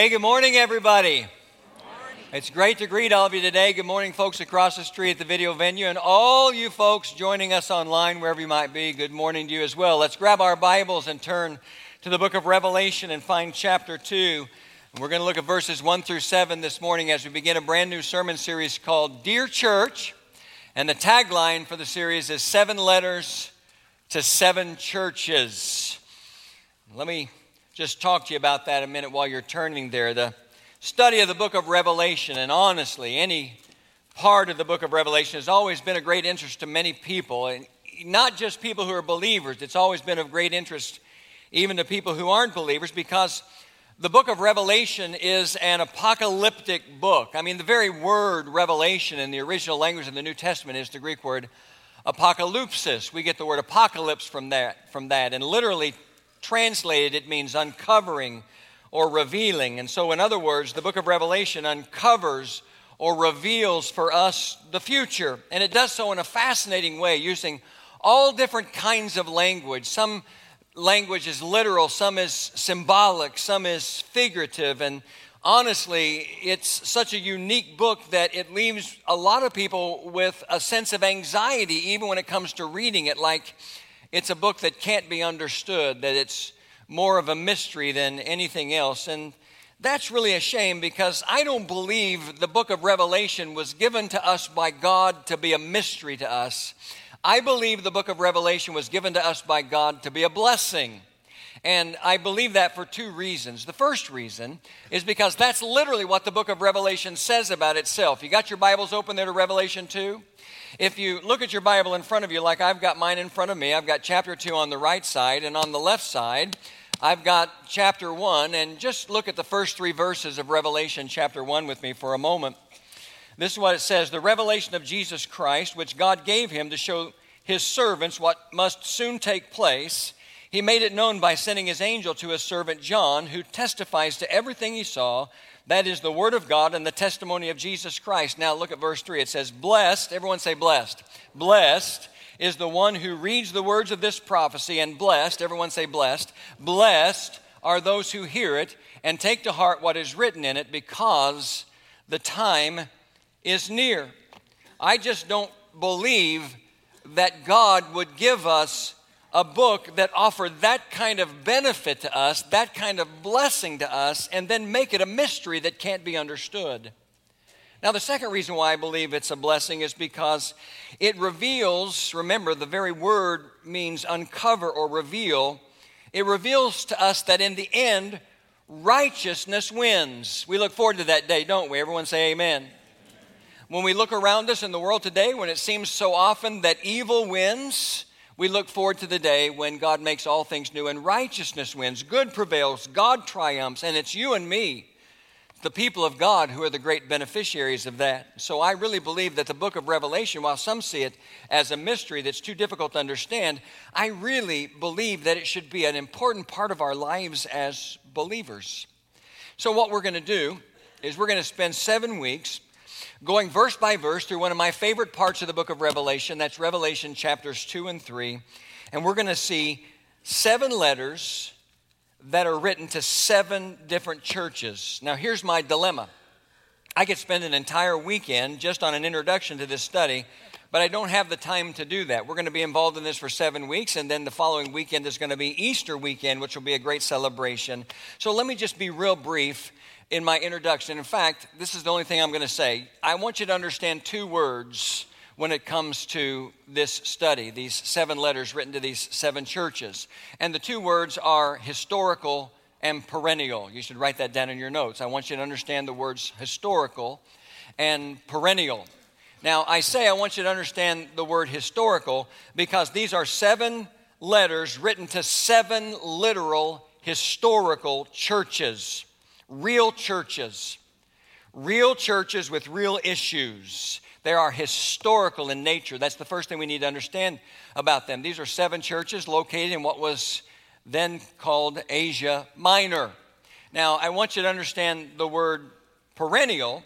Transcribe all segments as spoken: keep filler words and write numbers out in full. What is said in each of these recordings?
Hey, good morning, everybody. Good morning. It's great to greet all of you today. Good morning, folks across the street at the video venue, and all you folks joining us online, wherever you might be, good morning to you as well. Let's grab our Bibles and turn to the book of Revelation and find chapter two. And we're going to look at verses one through seven this morning as we begin a brand new sermon series called Dear Church, and the tagline for the series is Seven Letters to Seven Churches. Let me just talk to you about that a minute while you're turning there. The study of the book of Revelation, and honestly, any part of the book of Revelation has always been of great interest to many people, and not just people who are believers. It's always been of great interest even to people who aren't believers, because the book of Revelation is an apocalyptic book. I mean, the very word revelation in the original language of the New Testament is the Greek word apokalypsis. We get the word apocalypse from that, from that, and literally translated, it means uncovering or revealing. And so, in other words, the book of Revelation uncovers or reveals for us the future. And it does so in a fascinating way, using all different kinds of language. Some language is literal, some is symbolic, some is figurative. And honestly, it's such a unique book that it leaves a lot of people with a sense of anxiety, even when it comes to reading it, like it's a book that can't be understood, that it's more of a mystery than anything else. And that's really a shame, because I don't believe the book of Revelation was given to us by God to be a mystery to us. I believe the book of Revelation was given to us by God to be a blessing. And I believe that for two reasons. The first reason is because that's literally what the book of Revelation says about itself. You got your Bibles open there to Revelation two? If you look at your Bible in front of you, like I've got mine in front of me, I've got chapter two on the right side, and on the left side, I've got chapter one, and just look at the first three verses of Revelation chapter one with me for a moment. This is what it says: "The revelation of Jesus Christ, which God gave him to show his servants what must soon take place. He made it known by sending his angel to his servant John, who testifies to everything he saw, that is the word of God and the testimony of Jesus Christ." Now look at verse three. It says, "Blessed," everyone say blessed. "Blessed is the one who reads the words of this prophecy," and blessed, everyone say blessed. "Blessed are those who hear it and take to heart what is written in it, because the time is near." I just don't believe that God would give us a book that offered that kind of benefit to us, that kind of blessing to us, and then make it a mystery that can't be understood. Now, the second reason why I believe it's a blessing is because it reveals, remember, the very word means uncover or reveal. It reveals to us that in the end, righteousness wins. We look forward to that day, don't we? Everyone say amen. Amen. When we look around us in the world today, when it seems so often that evil wins, we look forward to the day when God makes all things new and righteousness wins, good prevails, God triumphs, and it's you and me, the people of God, who are the great beneficiaries of that. So I really believe that the book of Revelation, while some see it as a mystery that's too difficult to understand, I really believe that it should be an important part of our lives as believers. So what we're going to do is we're going to spend seven weeks going verse by verse through one of my favorite parts of the book of Revelation. That's Revelation chapters two and three. And we're going to see seven letters that are written to seven different churches. Now, here's my dilemma. I could spend an entire weekend just on an introduction to this study, but I don't have the time to do that. We're going to be involved in this for seven weeks, and then the following weekend is going to be Easter weekend, which will be a great celebration. So let me just be real brief in my introduction. In fact, this is the only thing I'm going to say. I want you to understand two words when it comes to this study, these seven letters written to these seven churches. And the two words are historical and perennial. You should write that down in your notes. I want you to understand the words historical and perennial. Now, I say I want you to understand the word historical because these are seven letters written to seven literal historical churches. Real churches, real churches with real issues. They are historical in nature. That's the first thing we need to understand about them. These are seven churches located in what was then called Asia Minor. Now, I want you to understand the word perennial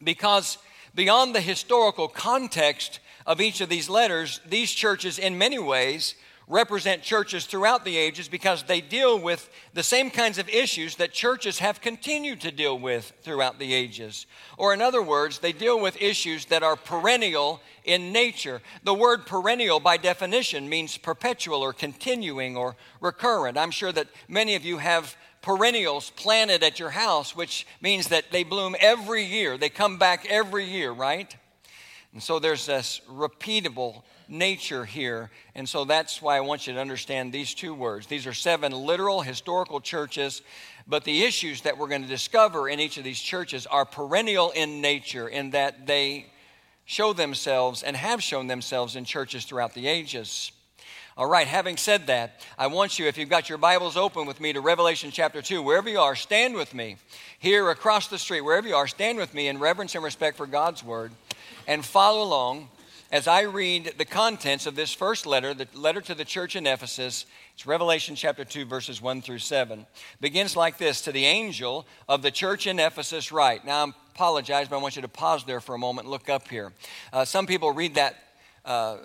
because beyond the historical context of each of these letters, these churches in many ways represent churches throughout the ages because they deal with the same kinds of issues that churches have continued to deal with throughout the ages. Or in other words, they deal with issues that are perennial in nature. The word perennial by definition means perpetual or continuing or recurrent. I'm sure that many of you have perennials planted at your house, which means that they bloom every year. They come back every year, right? And so there's this repeatable nature here, and so that's why I want you to understand these two words. These are seven literal historical churches, but the issues that we're going to discover in each of these churches are perennial in nature, in that they show themselves and have shown themselves in churches throughout the ages. All right, having said that, I want you, if you've got your Bibles open with me to Revelation chapter two, wherever you are, stand with me. Here across the street, wherever you are, stand with me in reverence and respect for God's word and follow along as I read the contents of this first letter, the letter to the church in Ephesus. It's Revelation chapter two, verses one through seven. It begins like this: to the angel of the church in Ephesus write. Now, I apologize, but I want you to pause there for a moment and look up here. Uh, some people read that uh,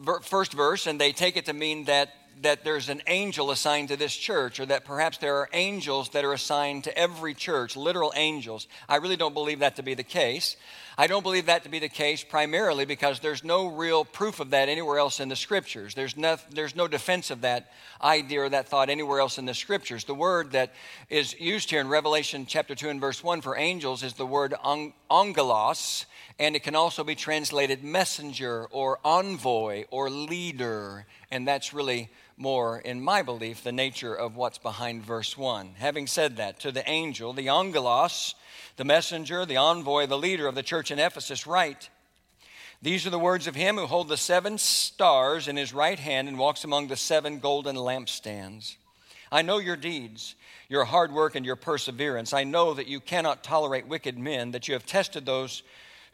ver- first verse, and they take it to mean that that there's an angel assigned to this church, or that perhaps there are angels that are assigned to every church, literal angels. I really don't believe that to be the case. I don't believe that to be the case primarily because there's no real proof of that anywhere else in the Scriptures. There's no, there's no defense of that idea or that thought anywhere else in the Scriptures. The word that is used here in Revelation chapter two and verse one for angels is the word angelos, and it can also be translated messenger or envoy or leader, and that's really more, in my belief, the nature of what's behind verse one. Having said that, to the angel, the angelos, the messenger, the envoy, the leader of the church in Ephesus, write, these are the words of him who holds the seven stars in his right hand and walks among the seven golden lampstands. I know your deeds, your hard work, and your perseverance. I know that you cannot tolerate wicked men, that you have tested those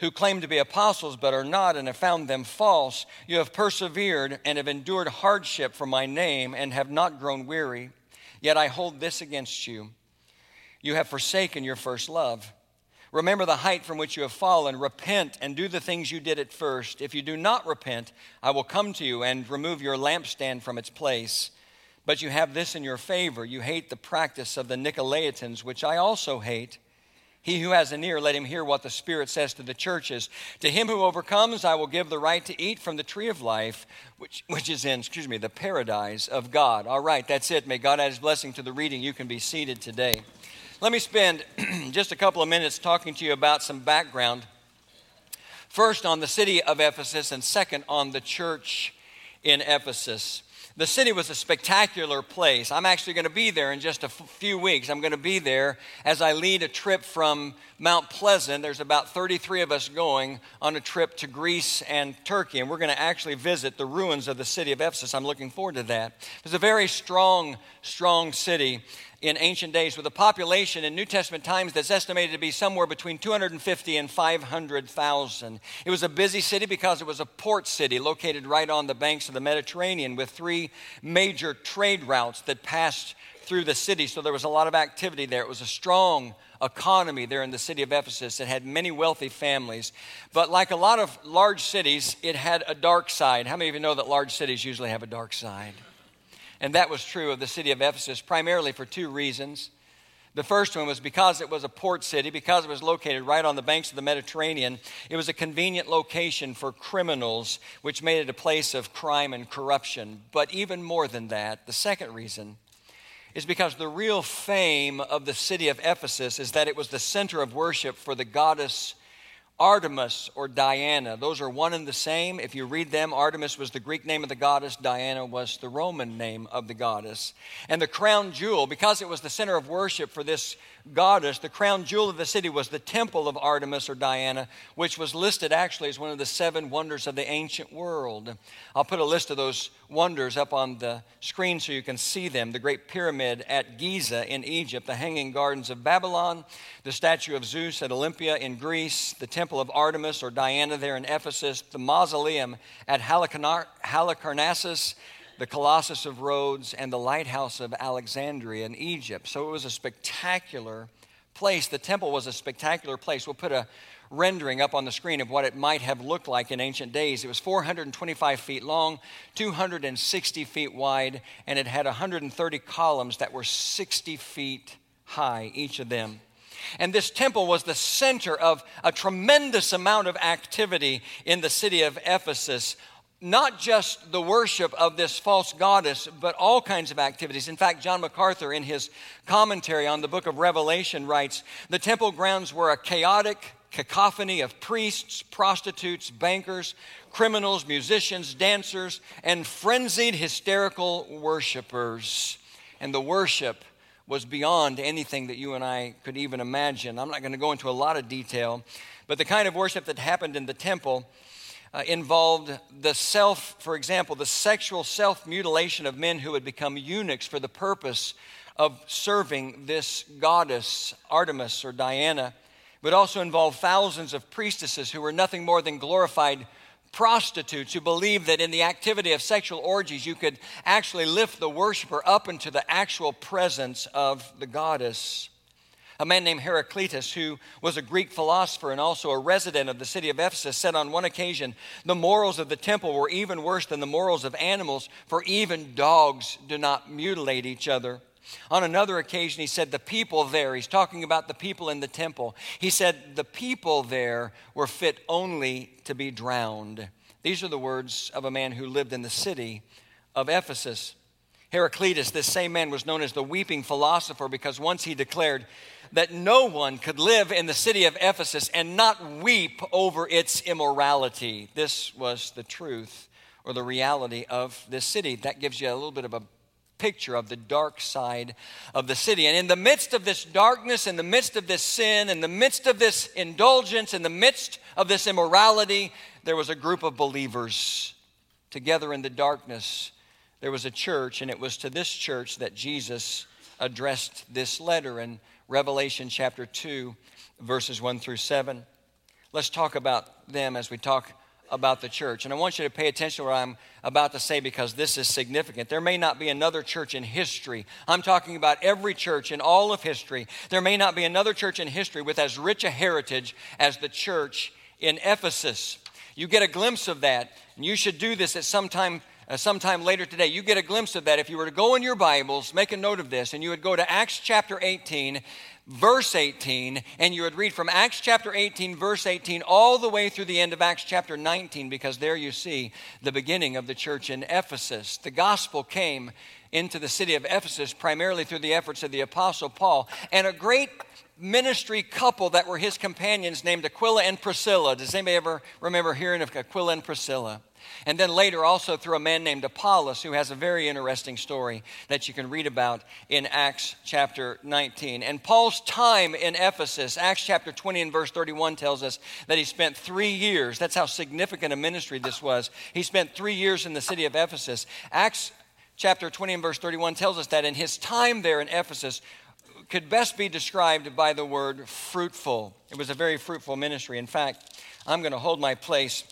who claim to be apostles but are not and have found them false. You have persevered and have endured hardship for my name and have not grown weary. Yet I hold this against you. You have forsaken your first love. Remember the height from which you have fallen. Repent and do the things you did at first. If you do not repent, I will come to you and remove your lampstand from its place. But you have this in your favor. You hate the practice of the Nicolaitans, which I also hate. He who has an ear, let him hear what the Spirit says to the churches. To him who overcomes, I will give the right to eat from the tree of life, which, which is in, excuse me, the paradise of God. All right, that's it. May God add his blessing to the reading. You can be seated today. Let me spend just a couple of minutes talking to you about some background. First, on the city of Ephesus, and second, on the church in Ephesus. The city was a spectacular place. I'm actually going to be there in just a f- few weeks. I'm going to be there as I lead a trip from Mount Pleasant. There's about thirty-three of us going on a trip to Greece and Turkey, and we're going to actually visit the ruins of the city of Ephesus. I'm looking forward to that. It's a very strong, strong city in ancient days, with a population in New Testament times that's estimated to be somewhere between two hundred fifty and five hundred thousand. It was a busy city because it was a port city located right on the banks of the Mediterranean, with three major trade routes that passed through the city, so there was a lot of activity there. It was a strong economy there in the city of Ephesus. It had many wealthy families, but like a lot of large cities, it had a dark side. How many of you know that large cities usually have a dark side? And that was true of the city of Ephesus, primarily for two reasons. The first one was because it was a port city, because it was located right on the banks of the Mediterranean. It was a convenient location for criminals, which made it a place of crime and corruption. But even more than that, the second reason is because the real fame of the city of Ephesus is that it was the center of worship for the goddess Artemis or Diana. Those are one and the same. If you read them, Artemis was the Greek name of the goddess. Diana was the Roman name of the goddess. And the crown jewel, because it was the center of worship for this goddess, the crown jewel of the city was the temple of Artemis or Diana, which was listed actually as one of the seven wonders of the ancient world. I'll put a list of those wonders up on the screen so you can see them. The Great Pyramid at Giza in Egypt, the Hanging Gardens of Babylon, the statue of Zeus at Olympia in Greece, the temple of Artemis or Diana there in Ephesus, the mausoleum at Halicarnassus, the Colossus of Rhodes, and the lighthouse of Alexandria in Egypt. So it was a spectacular place. The temple was a spectacular place. We'll put a rendering up on the screen of what it might have looked like in ancient days. It was four hundred twenty-five feet long, two hundred sixty feet wide, and it had one hundred thirty columns that were sixty feet high, each of them. And this temple was the center of a tremendous amount of activity in the city of Ephesus. Not just the worship of this false goddess, but all kinds of activities. In fact, John MacArthur, in his commentary on the book of Revelation, writes, the temple grounds were a chaotic cacophony of priests, prostitutes, bankers, criminals, musicians, dancers, and frenzied hysterical worshipers. And the worship was beyond anything that you and I could even imagine. I'm not going to go into a lot of detail, but the kind of worship that happened in the temple Uh, involved the self, for example, the sexual self-mutilation of men who had become eunuchs for the purpose of serving this goddess, Artemis or Diana. It would also involve thousands of priestesses who were nothing more than glorified prostitutes who believed that in the activity of sexual orgies, you could actually lift the worshiper up into the actual presence of the goddess. A man named Heraclitus, who was a Greek philosopher and also a resident of the city of Ephesus, said on one occasion, the morals of the temple were even worse than the morals of animals, for even dogs do not mutilate each other. On another occasion, he said, the people there, he's talking about the people in the temple, he said, the people there were fit only to be drowned. These are the words of a man who lived in the city of Ephesus. Heraclitus, this same man, was known as the weeping philosopher because once he declared that no one could live in the city of Ephesus and not weep over its immorality. This was the truth or the reality of this city. That gives you a little bit of a picture of the dark side of the city. And in the midst of this darkness, in the midst of this sin, in the midst of this indulgence, in the midst of this immorality, there was a group of believers together in the darkness. There was a church, and it was to this church that Jesus addressed this letter in Revelation chapter two, verses one through seven. Let's talk about them as we talk about the church. And I want you to pay attention to what I'm about to say because this is significant. There may not be another church in history. I'm talking about every church in all of history. There may not be another church in history with as rich a heritage as the church in Ephesus. You get a glimpse of that, and you should do this at some time Uh, sometime later today. You get a glimpse of that. If you were to go in your Bibles, make a note of this, and you would go to Acts chapter eighteen, verse eighteen, and you would read from Acts chapter eighteen, verse eighteen, all the way through the end of Acts chapter nineteen, because there you see the beginning of the church in Ephesus. The gospel came into the city of Ephesus primarily through the efforts of the Apostle Paul, and a great ministry couple that were his companions named Aquila and Priscilla. Does anybody ever remember hearing of Aquila and Priscilla? And then later also through a man named Apollos, who has a very interesting story that you can read about in Acts chapter nineteen. And Paul's time in Ephesus, Acts chapter twenty and verse thirty-one tells us that he spent three years. That's how significant a ministry this was. He spent three years in the city of Ephesus. Acts chapter twenty and verse thirty-one tells us that in his time there in Ephesus could best be described by the word fruitful. It was a very fruitful ministry. In fact, I'm going to hold my place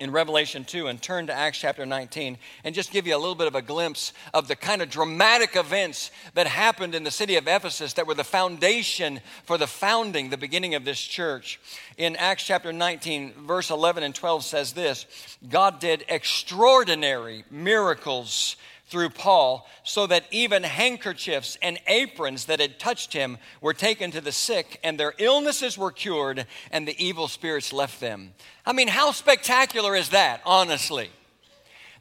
in Revelation two and turn to Acts chapter nineteen and just give you a little bit of a glimpse of the kind of dramatic events that happened in the city of Ephesus that were the foundation for the founding, the beginning of this church. In Acts chapter nineteen, verse eleven and twelve says this, God did extraordinary miracles through Paul, so that even handkerchiefs and aprons that had touched him were taken to the sick, and their illnesses were cured, and the evil spirits left them. I mean, how spectacular is that, honestly?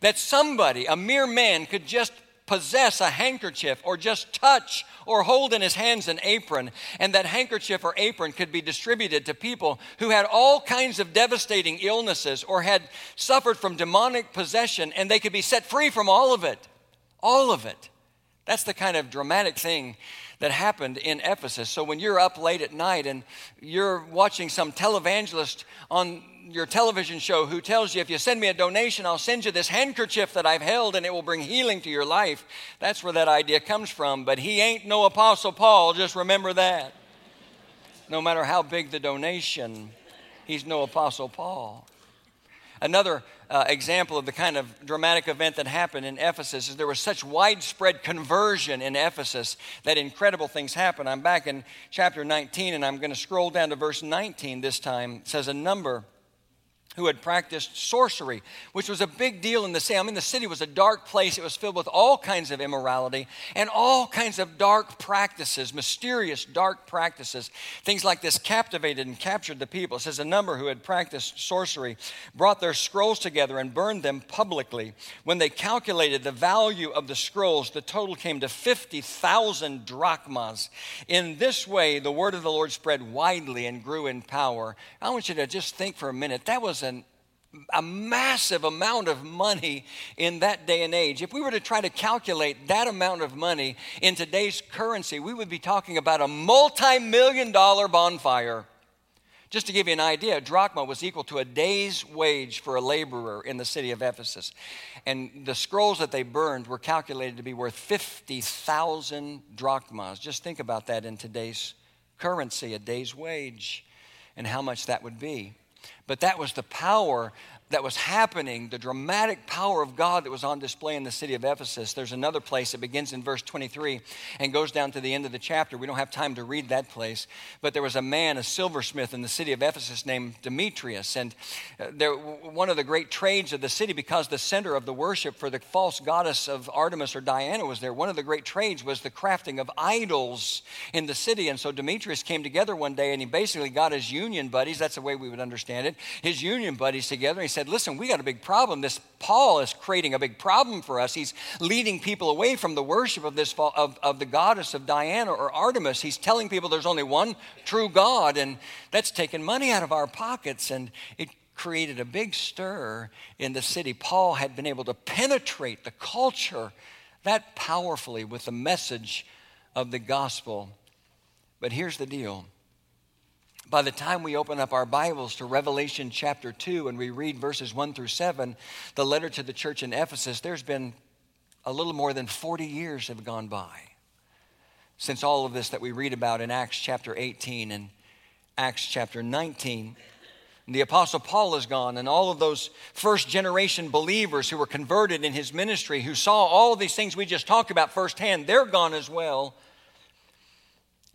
That somebody, a mere man, could just possess a handkerchief or just touch or hold in his hands an apron, and that handkerchief or apron could be distributed to people who had all kinds of devastating illnesses or had suffered from demonic possession, and they could be set free from all of it. All of it. That's the kind of dramatic thing that happened in Ephesus. So when you're up late at night and you're watching some televangelist on your television show who tells you, if you send me a donation, I'll send you this handkerchief that I've held and it will bring healing to your life. That's where that idea comes from. But he ain't no Apostle Paul. Just remember that. No matter how big the donation, he's no Apostle Paul. Another uh, example of the kind of dramatic event that happened in Ephesus is there was such widespread conversion in Ephesus that incredible things happened. I'm back in chapter nineteen, and I'm going to scroll down to verse nineteen this time. It says, a number who had practiced sorcery, which was a big deal in the city. I mean, the city was a dark place. It was filled with all kinds of immorality and all kinds of dark practices, mysterious dark practices. Things like this captivated and captured the people. It says a number who had practiced sorcery brought their scrolls together and burned them publicly. When they calculated the value of the scrolls, the total came to fifty thousand drachmas. In this way, the word of the Lord spread widely and grew in power. I want you to just think for a minute. That was An, a massive amount of money in that day and age. If we were to try to calculate that amount of money in today's currency, we would be talking about a multi-million dollar bonfire. Just to give you an idea, a drachma was equal to a day's wage for a laborer in the city of Ephesus. And the scrolls that they burned were calculated to be worth fifty thousand drachmas. Just think about that in today's currency, a day's wage, and how much that would be. But that was the power that was happening, the dramatic power of God that was on display in the city of Ephesus. There's another place. It begins in verse twenty-three and goes down to the end of the chapter. We don't have time to read that place. But there was a man, a silversmith in the city of Ephesus named Demetrius. And there, one of the great trades of the city, because the center of the worship for the false goddess of Artemis or Diana was there, one of the great trades was the crafting of idols in the city. And so Demetrius came together one day, and he basically got his union buddies. That's the way we would understand it. His union buddies together, and he said, listen, we got a big problem. This Paul is creating a big problem for us. He's leading people away from the worship of this of, of the goddess of Diana or Artemis. He's telling people there's only one true God, and that's taking money out of our pockets. And it created a big stir in the city. Paul had been able to penetrate the culture that powerfully with the message of the gospel. But here's the deal. By the time we open up our Bibles to Revelation chapter two and we read verses one through seven, the letter to the church in Ephesus, there's been a little more than forty years have gone by since all of this that we read about in Acts chapter eighteen and Acts chapter nineteen. The Apostle Paul is gone, and all of those first-generation believers who were converted in his ministry, who saw all of these things we just talked about firsthand, they're gone as well.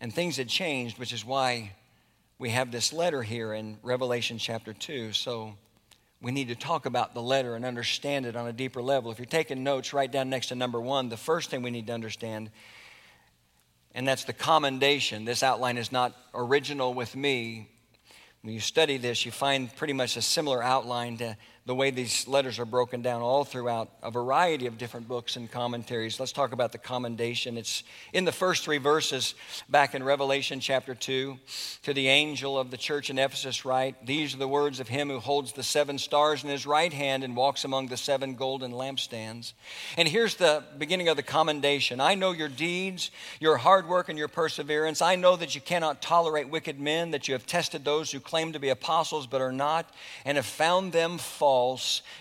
And things had changed, which is why we have this letter here in Revelation chapter two, so we need to talk about the letter and understand it on a deeper level. If you're taking notes, write down next to number one, the first thing we need to understand, and that's the commendation. This outline is not original with me. When you study this, you find pretty much a similar outline to the way these letters are broken down all throughout a variety of different books and commentaries. Let's talk about the commendation. It's in the first three verses back in Revelation chapter two. To the angel of the church in Ephesus write, these are the words of him who holds the seven stars in his right hand and walks among the seven golden lampstands. And here's the beginning of the commendation. I know your deeds, your hard work, and your perseverance. I know that you cannot tolerate wicked men, that you have tested those who claim to be apostles but are not, and have found them false.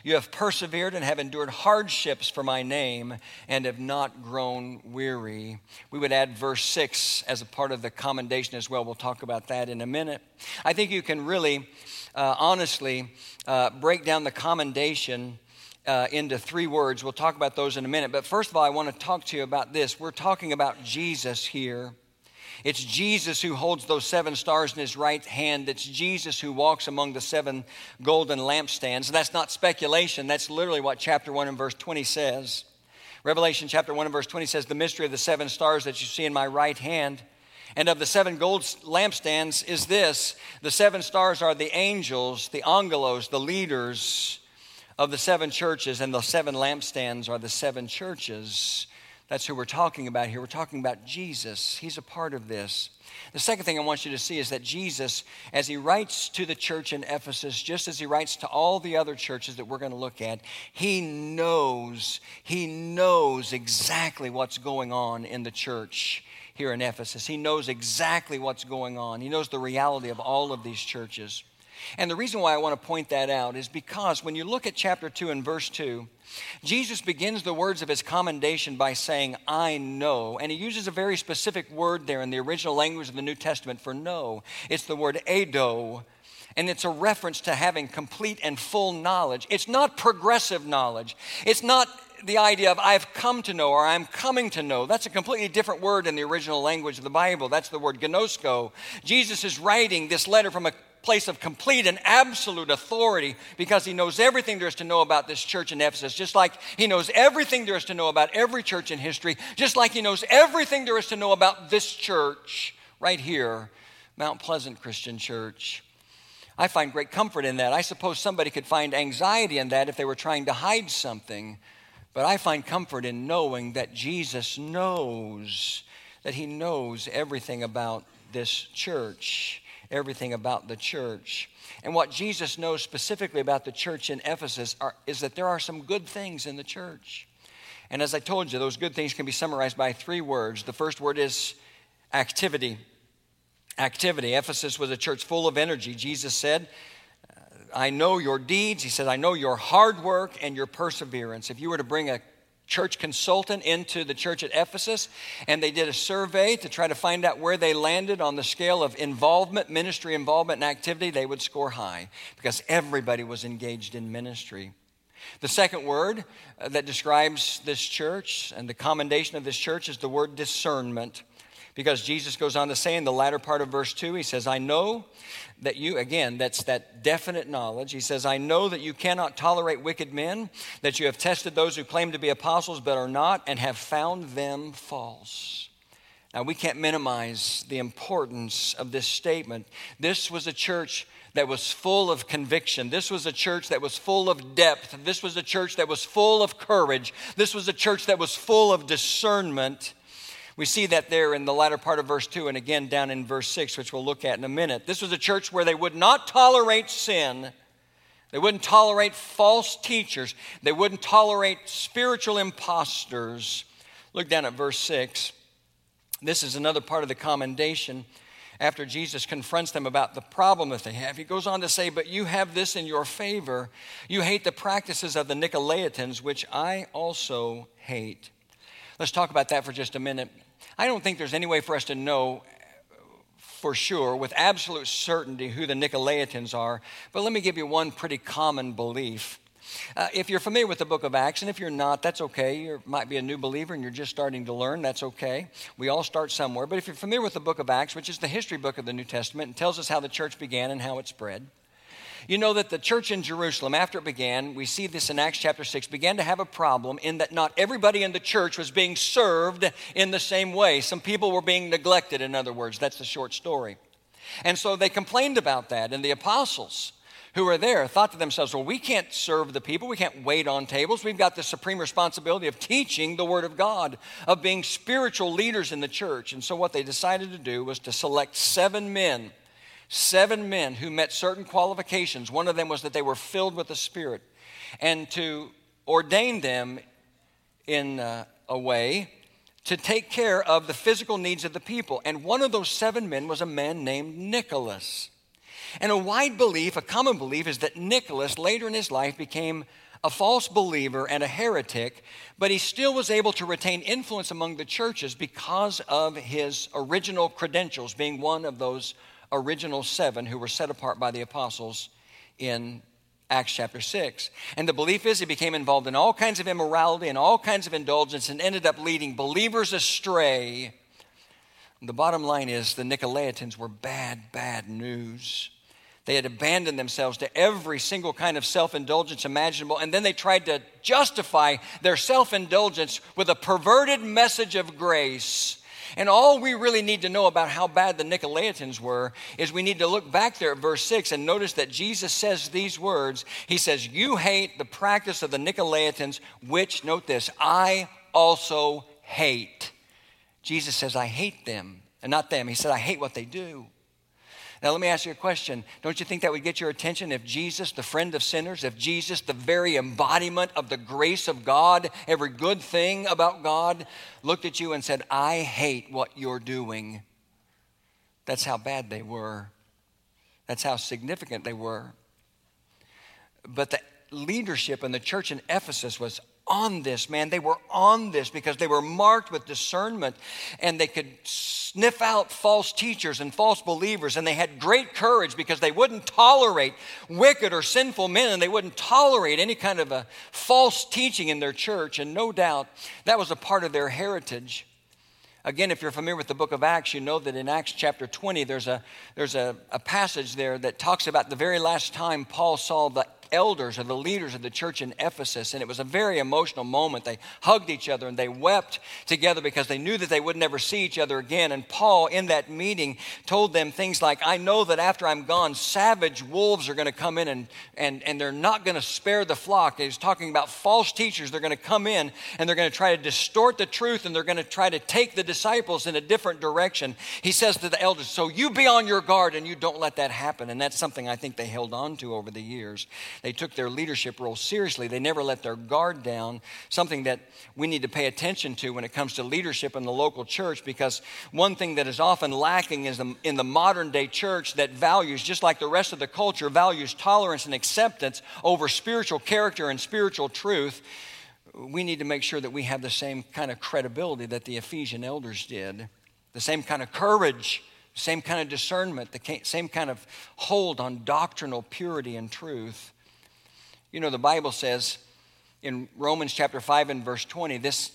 You have persevered and have endured hardships for my name and have not grown weary. We would add verse six as a part of the commendation as well. We'll talk about that in a minute. I think you can really uh, honestly uh, break down the commendation uh, into three words. We'll talk about those in a minute. But first of all, I want to talk to you about this. We're talking about Jesus here. It's Jesus who holds those seven stars in his right hand. It's Jesus who walks among the seven golden lampstands. That's not speculation. That's literally what chapter one and verse twenty says. Revelation chapter one and verse twenty says, the mystery of the seven stars that you see in my right hand and of the seven gold lampstands is this. The seven stars are the angels, the angelos, the leaders of the seven churches, and the seven lampstands are the seven churches. That's who we're talking about here. We're talking about Jesus. He's a part of this. The second thing I want you to see is that Jesus, as he writes to the church in Ephesus, just as he writes to all the other churches that we're going to look at, he knows, he knows exactly what's going on in the church here in Ephesus. He knows exactly what's going on. He knows the reality of all of these churches. And the reason why I want to point that out is because when you look at chapter two and verse two, Jesus begins the words of his commendation by saying, I know. And he uses a very specific word there in the original language of the New Testament for know. It's the word edo. and it's a reference to having complete and full knowledge. It's not progressive knowledge. It's not the idea of I've come to know or I'm coming to know. That's a completely different word in the original language of the Bible. That's the word gnosko. Jesus is writing this letter from a place of complete and absolute authority because he knows everything there is to know about this church in Ephesus, just like he knows everything there is to know about every church in history, just like he knows everything there is to know about this church right here, Mount Pleasant Christian Church. I find great comfort in that. I suppose somebody could find anxiety in that if they were trying to hide something, but I find comfort in knowing that Jesus knows, that he knows everything about this church. Everything about the church. And what Jesus knows specifically about the church in Ephesus are, is that there are some good things in the church. And as I told you, those good things can be summarized by three words. The first word is activity. Activity. Ephesus was a church full of energy. Jesus said, I know your deeds. He said, I know your hard work and your perseverance. If you were to bring a church consultant into the church at Ephesus, and they did a survey to try to find out where they landed on the scale of involvement, ministry involvement and activity, they would score high because everybody was engaged in ministry. The second word that describes this church and the commendation of this church is the word discernment, because Jesus goes on to say in the latter part of verse two, he says, I know that you, again, that's that definite knowledge. He says, I know that you cannot tolerate wicked men, that you have tested those who claim to be apostles but are not and have found them false. Now, we can't minimize the importance of this statement. This was a church that was full of conviction. This was a church that was full of depth. This was a church that was full of courage. This was a church that was full of discernment. We see that there in the latter part of verse two and again down in verse six, which we'll look at in a minute. This was a church where they would not tolerate sin. They wouldn't tolerate false teachers. They wouldn't tolerate spiritual imposters. Look down at verse six. This is another part of the commendation. After Jesus confronts them about the problem that they have, he goes on to say, but you have this in your favor. You hate the practices of the Nicolaitans, which I also hate. Let's talk about that for just a minute. I don't think there's any way for us to know for sure, with absolute certainty, who the Nicolaitans are, but let me give you one pretty common belief. Uh, if you're familiar with the book of Acts, and if you're not, that's okay. You might be a new believer and you're just starting to learn. That's okay. We all start somewhere. But if you're familiar with the book of Acts, which is the history book of the New Testament and tells us how the church began and how it spread, you know that the church in Jerusalem, after it began, we see this in Acts chapter six, began to have a problem in that not everybody in the church was being served in the same way. Some people were being neglected, in other words. That's the short story. And so they complained about that, and the apostles who were there thought to themselves, well, we can't serve the people. We can't wait on tables. We've got the supreme responsibility of teaching the word of God, of being spiritual leaders in the church. And so what they decided to do was to select seven men Seven men who met certain qualifications. One of them was that they were filled with the Spirit, and to ordain them in uh, a way to take care of the physical needs of the people. And one of those seven men was a man named Nicholas. And a wide belief, a common belief, is that Nicholas later in his life became a false believer and a heretic, but he still was able to retain influence among the churches because of his original credentials, being one of those original seven who were set apart by the apostles in Acts chapter six. And the belief is he became involved in all kinds of immorality and all kinds of indulgence and ended up leading believers astray. The bottom line is the Nicolaitans were bad, bad news. They had abandoned themselves to every single kind of self-indulgence imaginable, and then they tried to justify their self-indulgence with a perverted message of grace. And all we really need to know about how bad the Nicolaitans were is we need to look back there at verse six and notice that Jesus says these words. He says, you hate the practice of the Nicolaitans, which, note this, I also hate. Jesus says, I hate them, and not them. He said, I hate what they do. Now, let me ask you a question. Don't you think that would get your attention if Jesus, the friend of sinners, if Jesus, the very embodiment of the grace of God, every good thing about God, looked at you and said, I hate what you're doing? That's how bad they were. That's how significant they were. But the leadership in the church in Ephesus was on this, man. They were on this because they were marked with discernment, and they could sniff out false teachers and false believers, and they had great courage because they wouldn't tolerate wicked or sinful men, and they wouldn't tolerate any kind of a false teaching in their church, and no doubt that was a part of their heritage. Again, if you're familiar with the book of Acts, you know that in Acts chapter twenty, there's a there's a, a passage there that talks about the very last time Paul saw the elders or the leaders of the church in Ephesus, and it was a very emotional moment. They hugged each other and they wept together because they knew that they would never see each other again. And Paul, in that meeting, told them things like, I know that after I'm gone, savage wolves are going to come in and, and, and they're not going to spare the flock. He's talking about false teachers. They're going to come in and they're going to try to distort the truth, and they're going to try to take the disciples in a different direction. He says to the elders, so you be on your guard and you don't let that happen. And that's something I think they held on to over the years. They took their leadership role seriously. They never let their guard down, something that we need to pay attention to when it comes to leadership in the local church, because one thing that is often lacking is the, in the modern day church that values, just like the rest of the culture, values tolerance and acceptance over spiritual character and spiritual truth. We need to make sure that we have the same kind of credibility that the Ephesian elders did, the same kind of courage, the same kind of discernment, the same kind of hold on doctrinal purity and truth. You know, the Bible says in Romans chapter five and verse twenty, this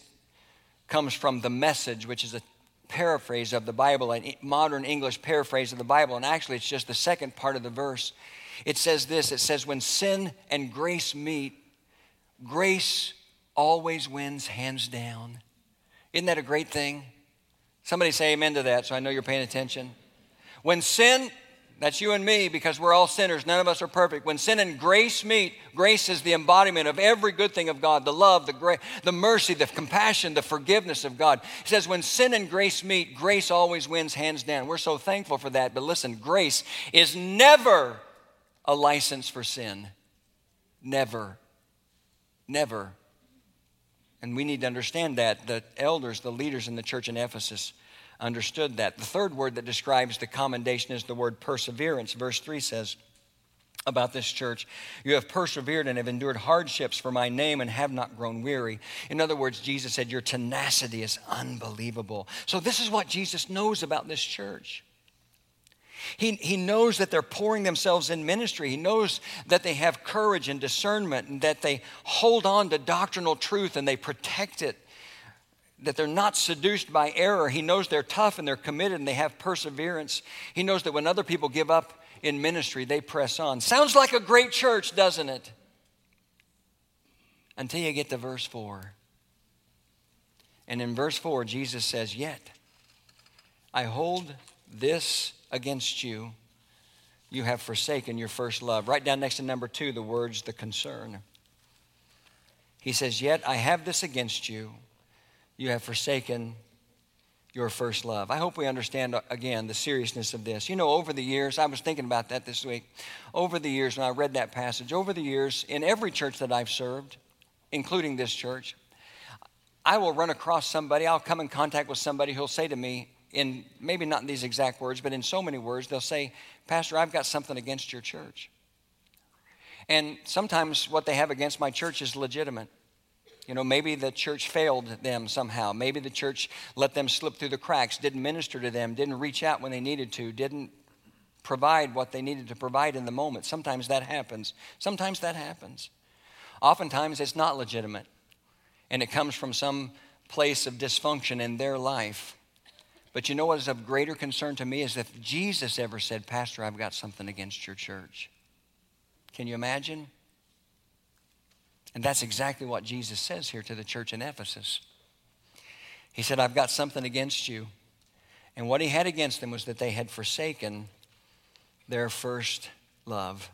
comes from the Message, which is a paraphrase of the Bible, a modern English paraphrase of the Bible. And actually, it's just the second part of the verse. It says this, it says, when sin and grace meet, grace always wins hands down. Isn't that a great thing? Somebody say amen to that, so I know you're paying attention. When sin... That's you and me, because we're all sinners. None of us are perfect. When sin and grace meet, grace is the embodiment of every good thing of God, the love, the grace, the mercy, the compassion, the forgiveness of God. It says when sin and grace meet, grace always wins hands down. We're so thankful for that. But listen, grace is never a license for sin. Never. Never. And we need to understand that. The elders, the leaders in the church in Ephesus understood that. The third word that describes the commendation is the word perseverance. Verse three says about this church, you have persevered and have endured hardships for my name and have not grown weary. In other words, Jesus said, your tenacity is unbelievable. So this is what Jesus knows about this church. He, he knows that they're pouring themselves in ministry. He knows that they have courage and discernment, and that they hold on to doctrinal truth and they protect it, that they're not seduced by error. He knows they're tough and they're committed and they have perseverance. He knows that when other people give up in ministry, they press on. Sounds like a great church, doesn't it? Until you get to verse four. And in verse four, Jesus says, yet I hold this against you. You have forsaken your first love. Right down next to number two, the words, the concern. He says, yet I have this against you. You have forsaken your first love. I hope we understand, again, the seriousness of this. You know, over the years, I was thinking about that this week. Over the years, when I read that passage, over the years, in every church that I've served, including this church, I will run across somebody, I'll come in contact with somebody who'll say to me, in maybe not in these exact words, but in so many words, they'll say, Pastor, I've got something against your church. And sometimes what they have against my church is legitimate. You know, maybe the church failed them somehow. Maybe the church let them slip through the cracks, didn't minister to them, didn't reach out when they needed to, didn't provide what they needed to provide in the moment. Sometimes that happens. Sometimes that happens. Oftentimes it's not legitimate, and it comes from some place of dysfunction in their life. But you know what is of greater concern to me is if Jesus ever said, Pastor, I've got something against your church. Can you imagine? And that's exactly what Jesus says here to the church in Ephesus. He said, I've got something against you. And what he had against them was that they had forsaken their first love.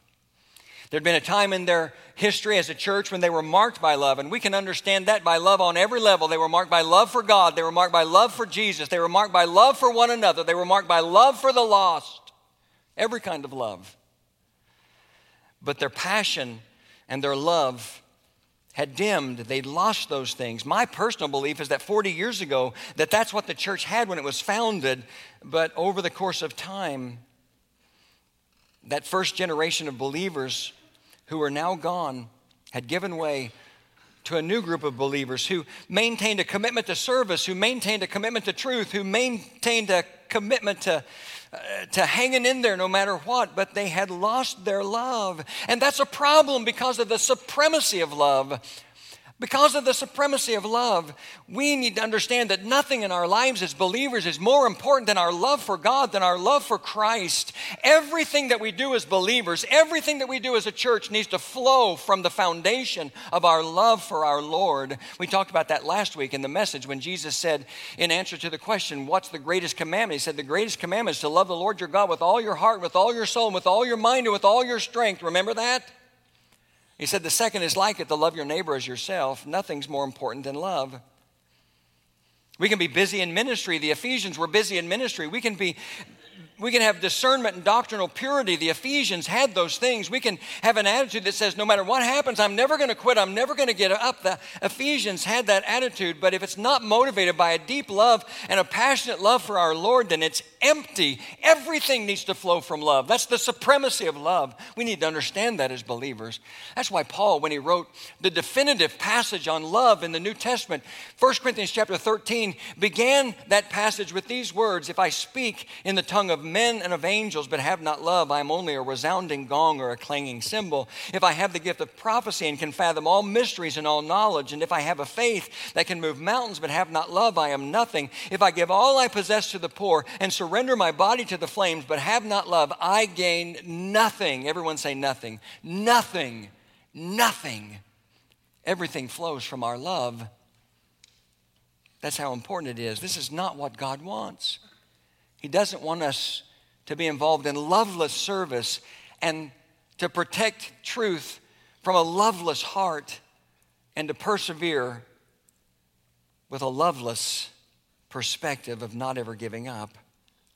There'd been a time in their history as a church when they were marked by love, and we can understand that by love on every level. They were marked by love for God. They were marked by love for Jesus. They were marked by love for one another. They were marked by love for the lost, every kind of love. But their passion and their love had dimmed. They'd lost those things. My personal belief is that forty years ago, that that's what the church had when it was founded. But over the course of time, that first generation of believers who are now gone had given way to a new group of believers who maintained a commitment to service, who maintained a commitment to truth, who maintained a commitment to uh, to hanging in there no matter what, but they had lost their love. And that's a problem because of the supremacy of love. Because of the supremacy of love, we need to understand that nothing in our lives as believers is more important than our love for God, than our love for Christ. Everything that we do as believers, everything that we do as a church needs to flow from the foundation of our love for our Lord. We talked about that last week in the message when Jesus said, in answer to the question, what's the greatest commandment? He said, the greatest commandment is to love the Lord your God with all your heart, with all your soul, and with all your mind, and with all your strength. Remember that? He said, the second is like it, to love your neighbor as yourself. Nothing's more important than love. We can be busy in ministry. The Ephesians were busy in ministry. We can be, we can have discernment and doctrinal purity. The Ephesians had those things. We can have an attitude that says, no matter what happens, I'm never going to quit. I'm never going to get up. The Ephesians had that attitude. But if it's not motivated by a deep love and a passionate love for our Lord, then it's empty. Everything needs to flow from love. That's the supremacy of love. We need to understand that as believers. That's why Paul, when he wrote the definitive passage on love in the New Testament, First Corinthians chapter thirteen, began that passage with these words, if I speak in the tongue of men and of angels, but have not love, I am only a resounding gong or a clanging cymbal. If I have the gift of prophecy and can fathom all mysteries and all knowledge, and if I have a faith that can move mountains, but have not love, I am nothing. If I give all I possess to the poor and surrender my body to the flames, but have not love, I gain nothing. Everyone say nothing. Nothing. Nothing. Everything flows from our love. That's how important it is. This is not what God wants. He doesn't want us to be involved in loveless service and to protect truth from a loveless heart and to persevere with a loveless perspective of not ever giving up.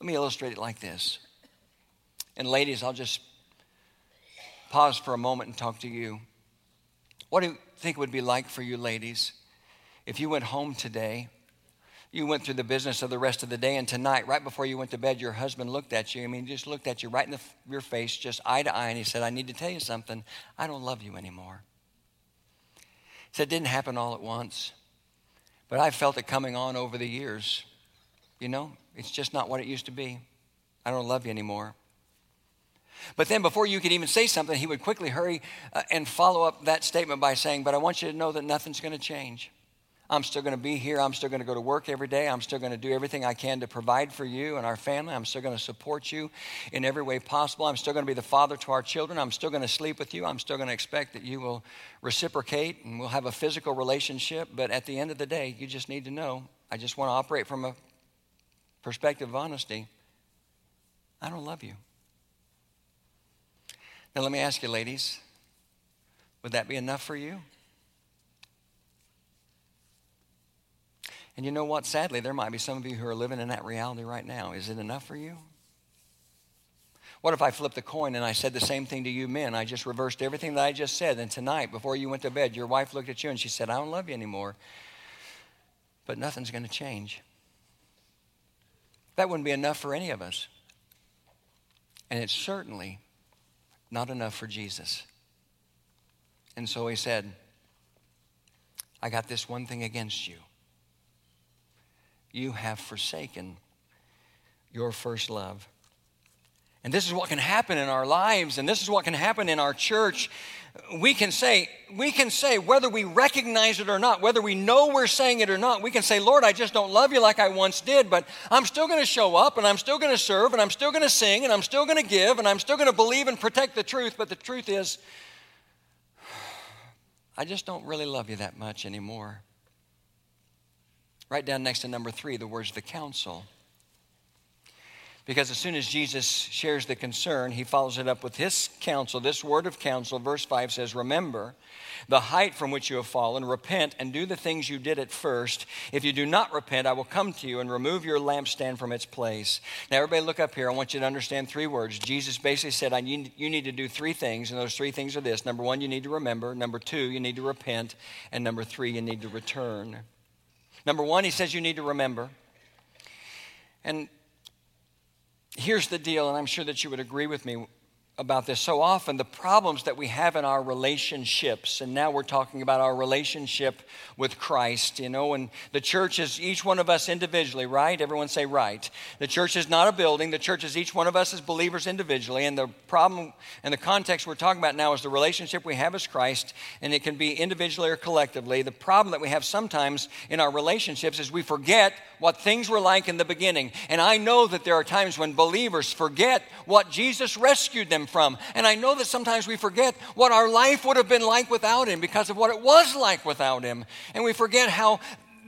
Let me illustrate it like this. And ladies, I'll just pause for a moment and talk to you. What do you think it would be like for you ladies if you went home today? You went through the business of the rest of the day, and tonight, right before you went to bed, your husband looked at you. I mean, he just looked at you right in the, your face, just eye to eye, and he said, I need to tell you something. I don't love you anymore. He said, it didn't happen all at once, but I felt it coming on over the years. You know, it's just not what it used to be. I don't love you anymore. But then before you could even say something, he would quickly hurry uh, and follow up that statement by saying, but I want you to know that nothing's going to change. I'm still going to be here. I'm still going to go to work every day. I'm still going to do everything I can to provide for you and our family. I'm still going to support you in every way possible. I'm still going to be the father to our children. I'm still going to sleep with you. I'm still going to expect that you will reciprocate and we'll have a physical relationship. But at the end of the day, you just need to know, I just want to operate from a perspective of honesty. I don't love you. Now, let me ask you, ladies, would that be enough for you? And you know what? Sadly, there might be some of you who are living in that reality right now. Is it enough for you? What if I flipped the coin and I said the same thing to you men? I just reversed everything that I just said. And tonight, before you went to bed, your wife looked at you and she said, I don't love you anymore. But nothing's going to change. That wouldn't be enough for any of us. And it's certainly not enough for Jesus. And so he said, I got this one thing against you. You have forsaken your first love. And this is what can happen in our lives, and this is what can happen in our church. We can say, we can say, whether we recognize it or not, whether we know we're saying it or not, we can say, Lord, I just don't love you like I once did, but I'm still going to show up, and I'm still going to serve, and I'm still going to sing, and I'm still going to give, and I'm still going to believe and protect the truth. But the truth is, I just don't really love you that much anymore. Right down next to number three, the words of the counsel. Because as soon as Jesus shares the concern, he follows it up with his counsel, this word of counsel. Verse five says, remember the height from which you have fallen, repent and do the things you did at first. If you do not repent, I will come to you and remove your lampstand from its place. Now everybody look up here. I want you to understand three words. Jesus basically said, I need, you need to do three things, and those three things are this. Number one, you need to remember. Number two, you need to repent. And number three, you need to return. Number one, he says you need to remember. And here's the deal, and I'm sure that you would agree with me. about this so often, the problems that we have in our relationships. And now we're talking about our relationship with Christ, you know, and the church is each one of us individually, right? Everyone say right. The church is not a building. The church is each one of us as believers individually. And the problem and the context we're talking about now is the relationship we have as Christ, and it can be individually or collectively. The problem that we have sometimes in our relationships is we forget what things were like in the beginning. And I know that there are times when believers forget what Jesus rescued them from. And I know that sometimes we forget what our life would have been like without him because of what it was like without him. And we forget how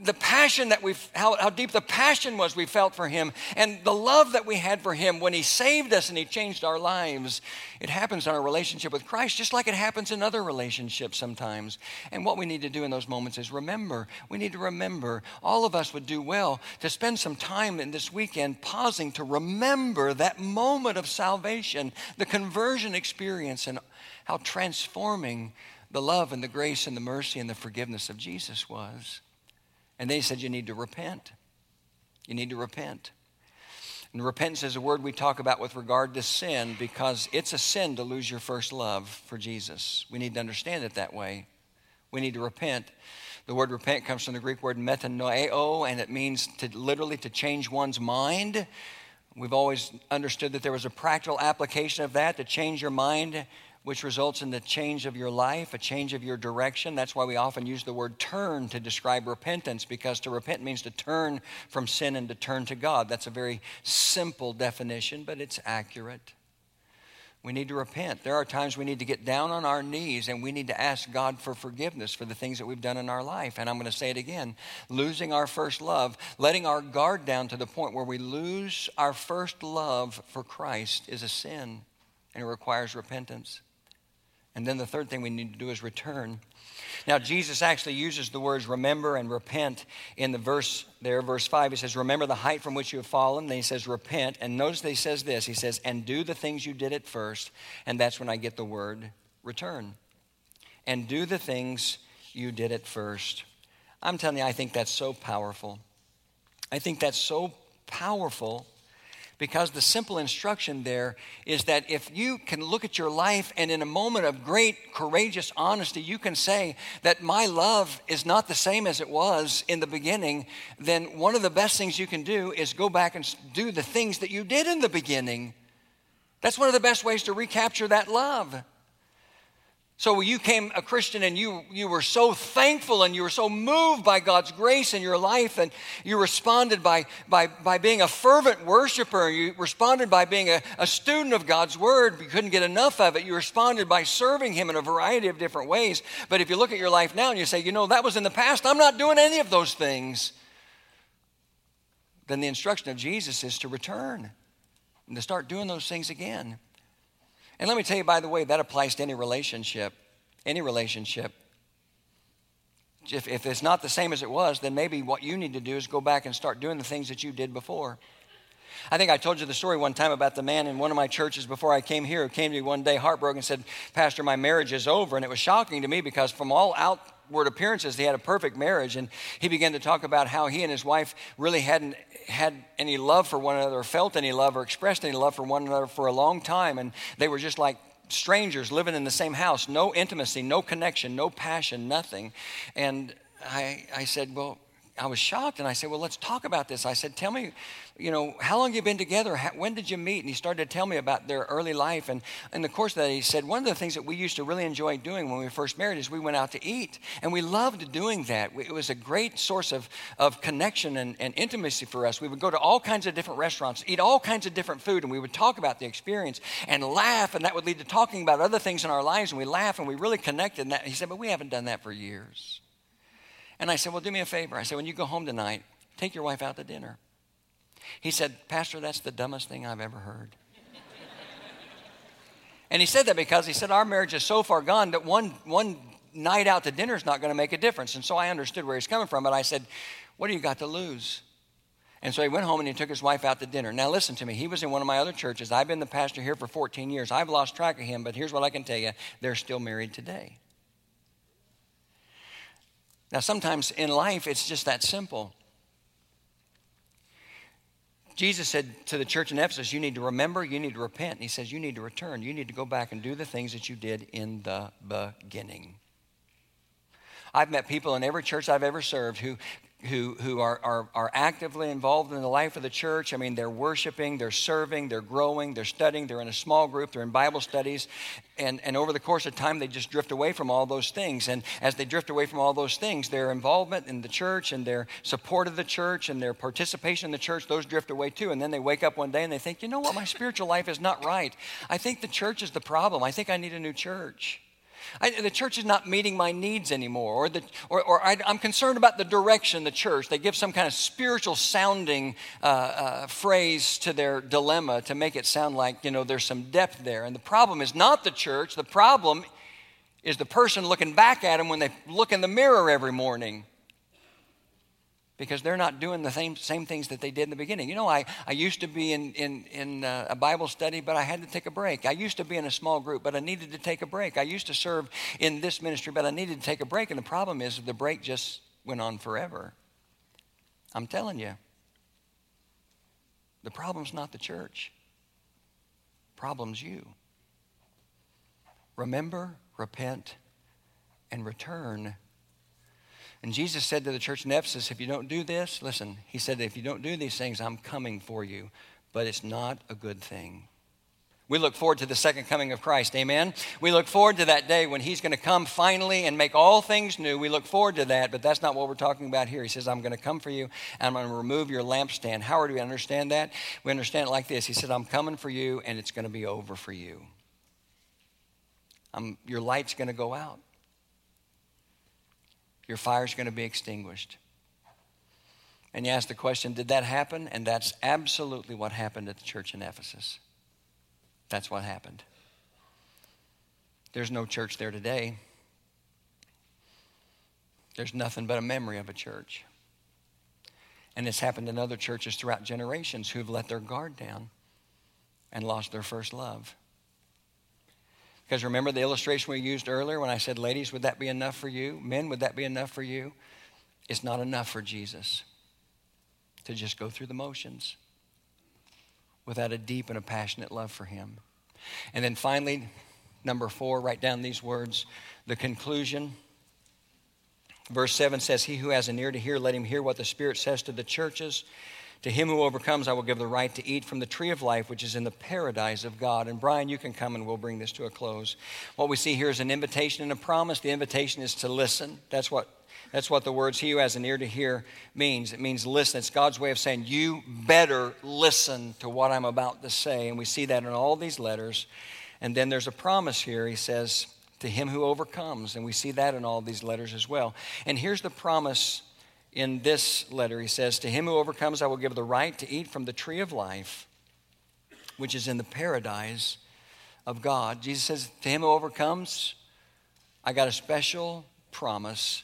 the passion that we, how, how deep the passion was we felt for him, and the love that we had for him when he saved us and he changed our lives. It happens in our relationship with Christ, just like it happens in other relationships sometimes. And what we need to do in those moments is remember. We need to remember. All of us would do well to spend some time in this weekend pausing to remember that moment of salvation, the conversion experience, and how transforming the love and the grace and the mercy and the forgiveness of Jesus was. And they said, you need to repent. You need to repent. And repentance is a word we talk about with regard to sin, because it's a sin to lose your first love for Jesus. We need to understand it that way. We need to repent. The word repent comes from the Greek word metanoeo, and it means to literally to change one's mind. We've always understood that there was a practical application of that, to change your mind, which results in the change of your life, a change of your direction. That's why we often use the word turn to describe repentance, because to repent means to turn from sin and to turn to God. That's a very simple definition, but it's accurate. We need to repent. There are times we need to get down on our knees and we need to ask God for forgiveness for the things that we've done in our life. And I'm going to say it again, losing our first love, letting our guard down to the point where we lose our first love for Christ is a sin, and it requires repentance. And then the third thing we need to do is return. Now, Jesus actually uses the words remember and repent in the verse there, verse five. He says, remember the height from which you have fallen. Then he says, repent. And notice that he says this. He says, and do the things you did at first. And that's when I get the word return. And do the things you did at first. I'm telling you, I think that's so powerful. I think that's so powerful. Because the simple instruction there is that if you can look at your life and in a moment of great, courageous honesty, you can say that my love is not the same as it was in the beginning, then one of the best things you can do is go back and do the things that you did in the beginning. That's one of the best ways to recapture that love. So when you came a Christian and you you were so thankful and you were so moved by God's grace in your life, and you responded by by by being a fervent worshiper. You responded by being a, a student of God's word. You couldn't get enough of it. You responded by serving him in a variety of different ways. But if you look at your life now and you say, you know, that was in the past. I'm not doing any of those things. Then the instruction of Jesus is to return and to start doing those things again. And let me tell you, by the way, that applies to any relationship, any relationship. If, if it's not the same as it was, then maybe what you need to do is go back and start doing the things that you did before. I think I told you the story one time about the man in one of my churches before I came here who came to me one day heartbroken and said, Pastor, my marriage is over. And it was shocking to me because from all outward appearances, he had a perfect marriage. And he began to talk about how he and his wife really hadn't had any love for one another, or felt any love, or expressed any love for one another for a long time. And they were just like strangers living in the same house, no intimacy, no connection, no passion, nothing. And I, I said, well, I was shocked, and I said, well, let's talk about this. I said, tell me, you know, how long have you been together? How, when did you meet? And he started to tell me about their early life. And in the course of that, he said, one of the things that we used to really enjoy doing when we were first married is we went out to eat. And we loved doing that. We, it was a great source of, of connection and, and intimacy for us. We would go to all kinds of different restaurants, eat all kinds of different food, and we would talk about the experience and laugh. And that would lead to talking about other things in our lives. And we laugh, and we really connected. And that, he said, but we haven't done that for years. And I said, well, do me a favor. I said, when you go home tonight, take your wife out to dinner. He said, Pastor, that's the dumbest thing I've ever heard. And he said that because he said, our marriage is so far gone that one, one night out to dinner is not going to make a difference. And so I understood where he's coming from. But I said, what do you got to lose? And so he went home and he took his wife out to dinner. Now listen to me. He was in one of my other churches. I've been the pastor here for fourteen years. I've lost track of him. But here's what I can tell you. They're still married today. Now, sometimes in life, it's just that simple. Jesus said to the church in Ephesus, you need to remember, you need to repent. And he says, you need to return. You need to go back and do the things that you did in the beginning. I've met people in every church I've ever served who who who are, are, are actively involved in the life of the church. I mean, they're worshiping, they're serving, they're growing, they're studying, they're in a small group, they're in Bible studies. And, and over the course of time, they just drift away from all those things. And as they drift away from all those things, their involvement in the church and their support of the church and their participation in the church, those drift away too. And then they wake up one day and they think, you know what, my spiritual life is not right. I think the church is the problem. I think I need a new church. I, the church is not meeting my needs anymore, or the, or, or I, I'm concerned about the direction the church. They give some kind of spiritual sounding uh, uh, phrase to their dilemma to make it sound like, you know, there's some depth there. And the problem is not the church. The problem is the person looking back at them when they look in the mirror every morning, because they're not doing the same same things that they did in the beginning. You know, I, I used to be in, in, in a Bible study, but I had to take a break. I used to be in a small group, but I needed to take a break. I used to serve in this ministry, but I needed to take a break. And the problem is the break just went on forever. I'm telling you, the problem's not the church. The problem's you. Remember, repent, and return. And Jesus said to the church in Ephesus, if you don't do this, listen, he said, if you don't do these things, I'm coming for you. But it's not a good thing. We look forward to the second coming of Christ, amen? We look forward to that day when he's going to come finally and make all things new. We look forward to that, but that's not what we're talking about here. He says, I'm going to come for you, and I'm going to remove your lampstand. How do we understand that? We understand it like this. He said, I'm coming for you, and it's going to be over for you. I'm, your light's going to go out. Your fire's going to be extinguished. And you ask the question, did that happen? And that's absolutely what happened at the church in Ephesus. That's what happened. There's no church there today. There's nothing but a memory of a church. And it's happened in other churches throughout generations who've let their guard down and lost their first love. Because remember the illustration we used earlier when I said, ladies, would that be enough for you? Men, would that be enough for you? It's not enough for Jesus to just go through the motions without a deep and a passionate love for him. And then finally, number four, write down these words, the conclusion. Verse seven says, he who has an ear to hear, let him hear what the Spirit says to the churches. To him who overcomes, I will give the right to eat from the tree of life, which is in the paradise of God. And Brian, you can come and we'll bring this to a close. What we see here is an invitation and a promise. The invitation is to listen. That's what, that's what the words, he who has an ear to hear, means. It means listen. It's God's way of saying, you better listen to what I'm about to say. And we see that in all these letters. And then there's a promise here. He says, to him who overcomes. And we see that in all these letters as well. And here's the promise. In this letter, he says, to him who overcomes, I will give the right to eat from the tree of life, which is in the paradise of God. Jesus says, to him who overcomes, I got a special promise.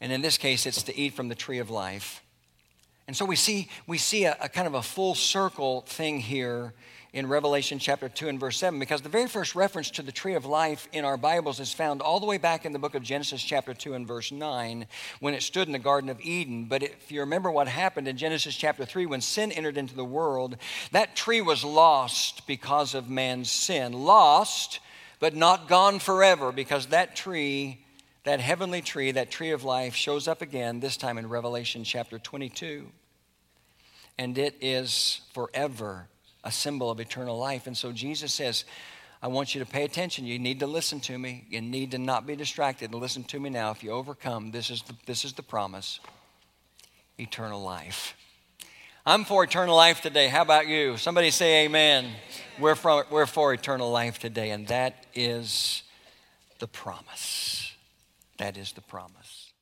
And in this case, it's to eat from the tree of life. And so we see we see a, a kind of a full circle thing here in Revelation chapter two and verse seven, because the very first reference to the tree of life in our Bibles is found all the way back in the book of Genesis chapter two and verse nine, when it stood in the Garden of Eden. But if you remember what happened in Genesis chapter three, when sin entered into the world, that tree was lost because of man's sin. Lost, but not gone forever, because that tree, that heavenly tree, that tree of life, shows up again, this time in Revelation chapter twenty-two. And it is forever a symbol of eternal life. And so Jesus says, I want you to pay attention. You need to listen to me. You need to not be distracted and listen to me now. If you overcome, this is the, this is the promise, eternal life. I'm for eternal life today. How about you? Somebody say amen. Amen. We're, from, we're for eternal life today, and that is the promise. That is the promise.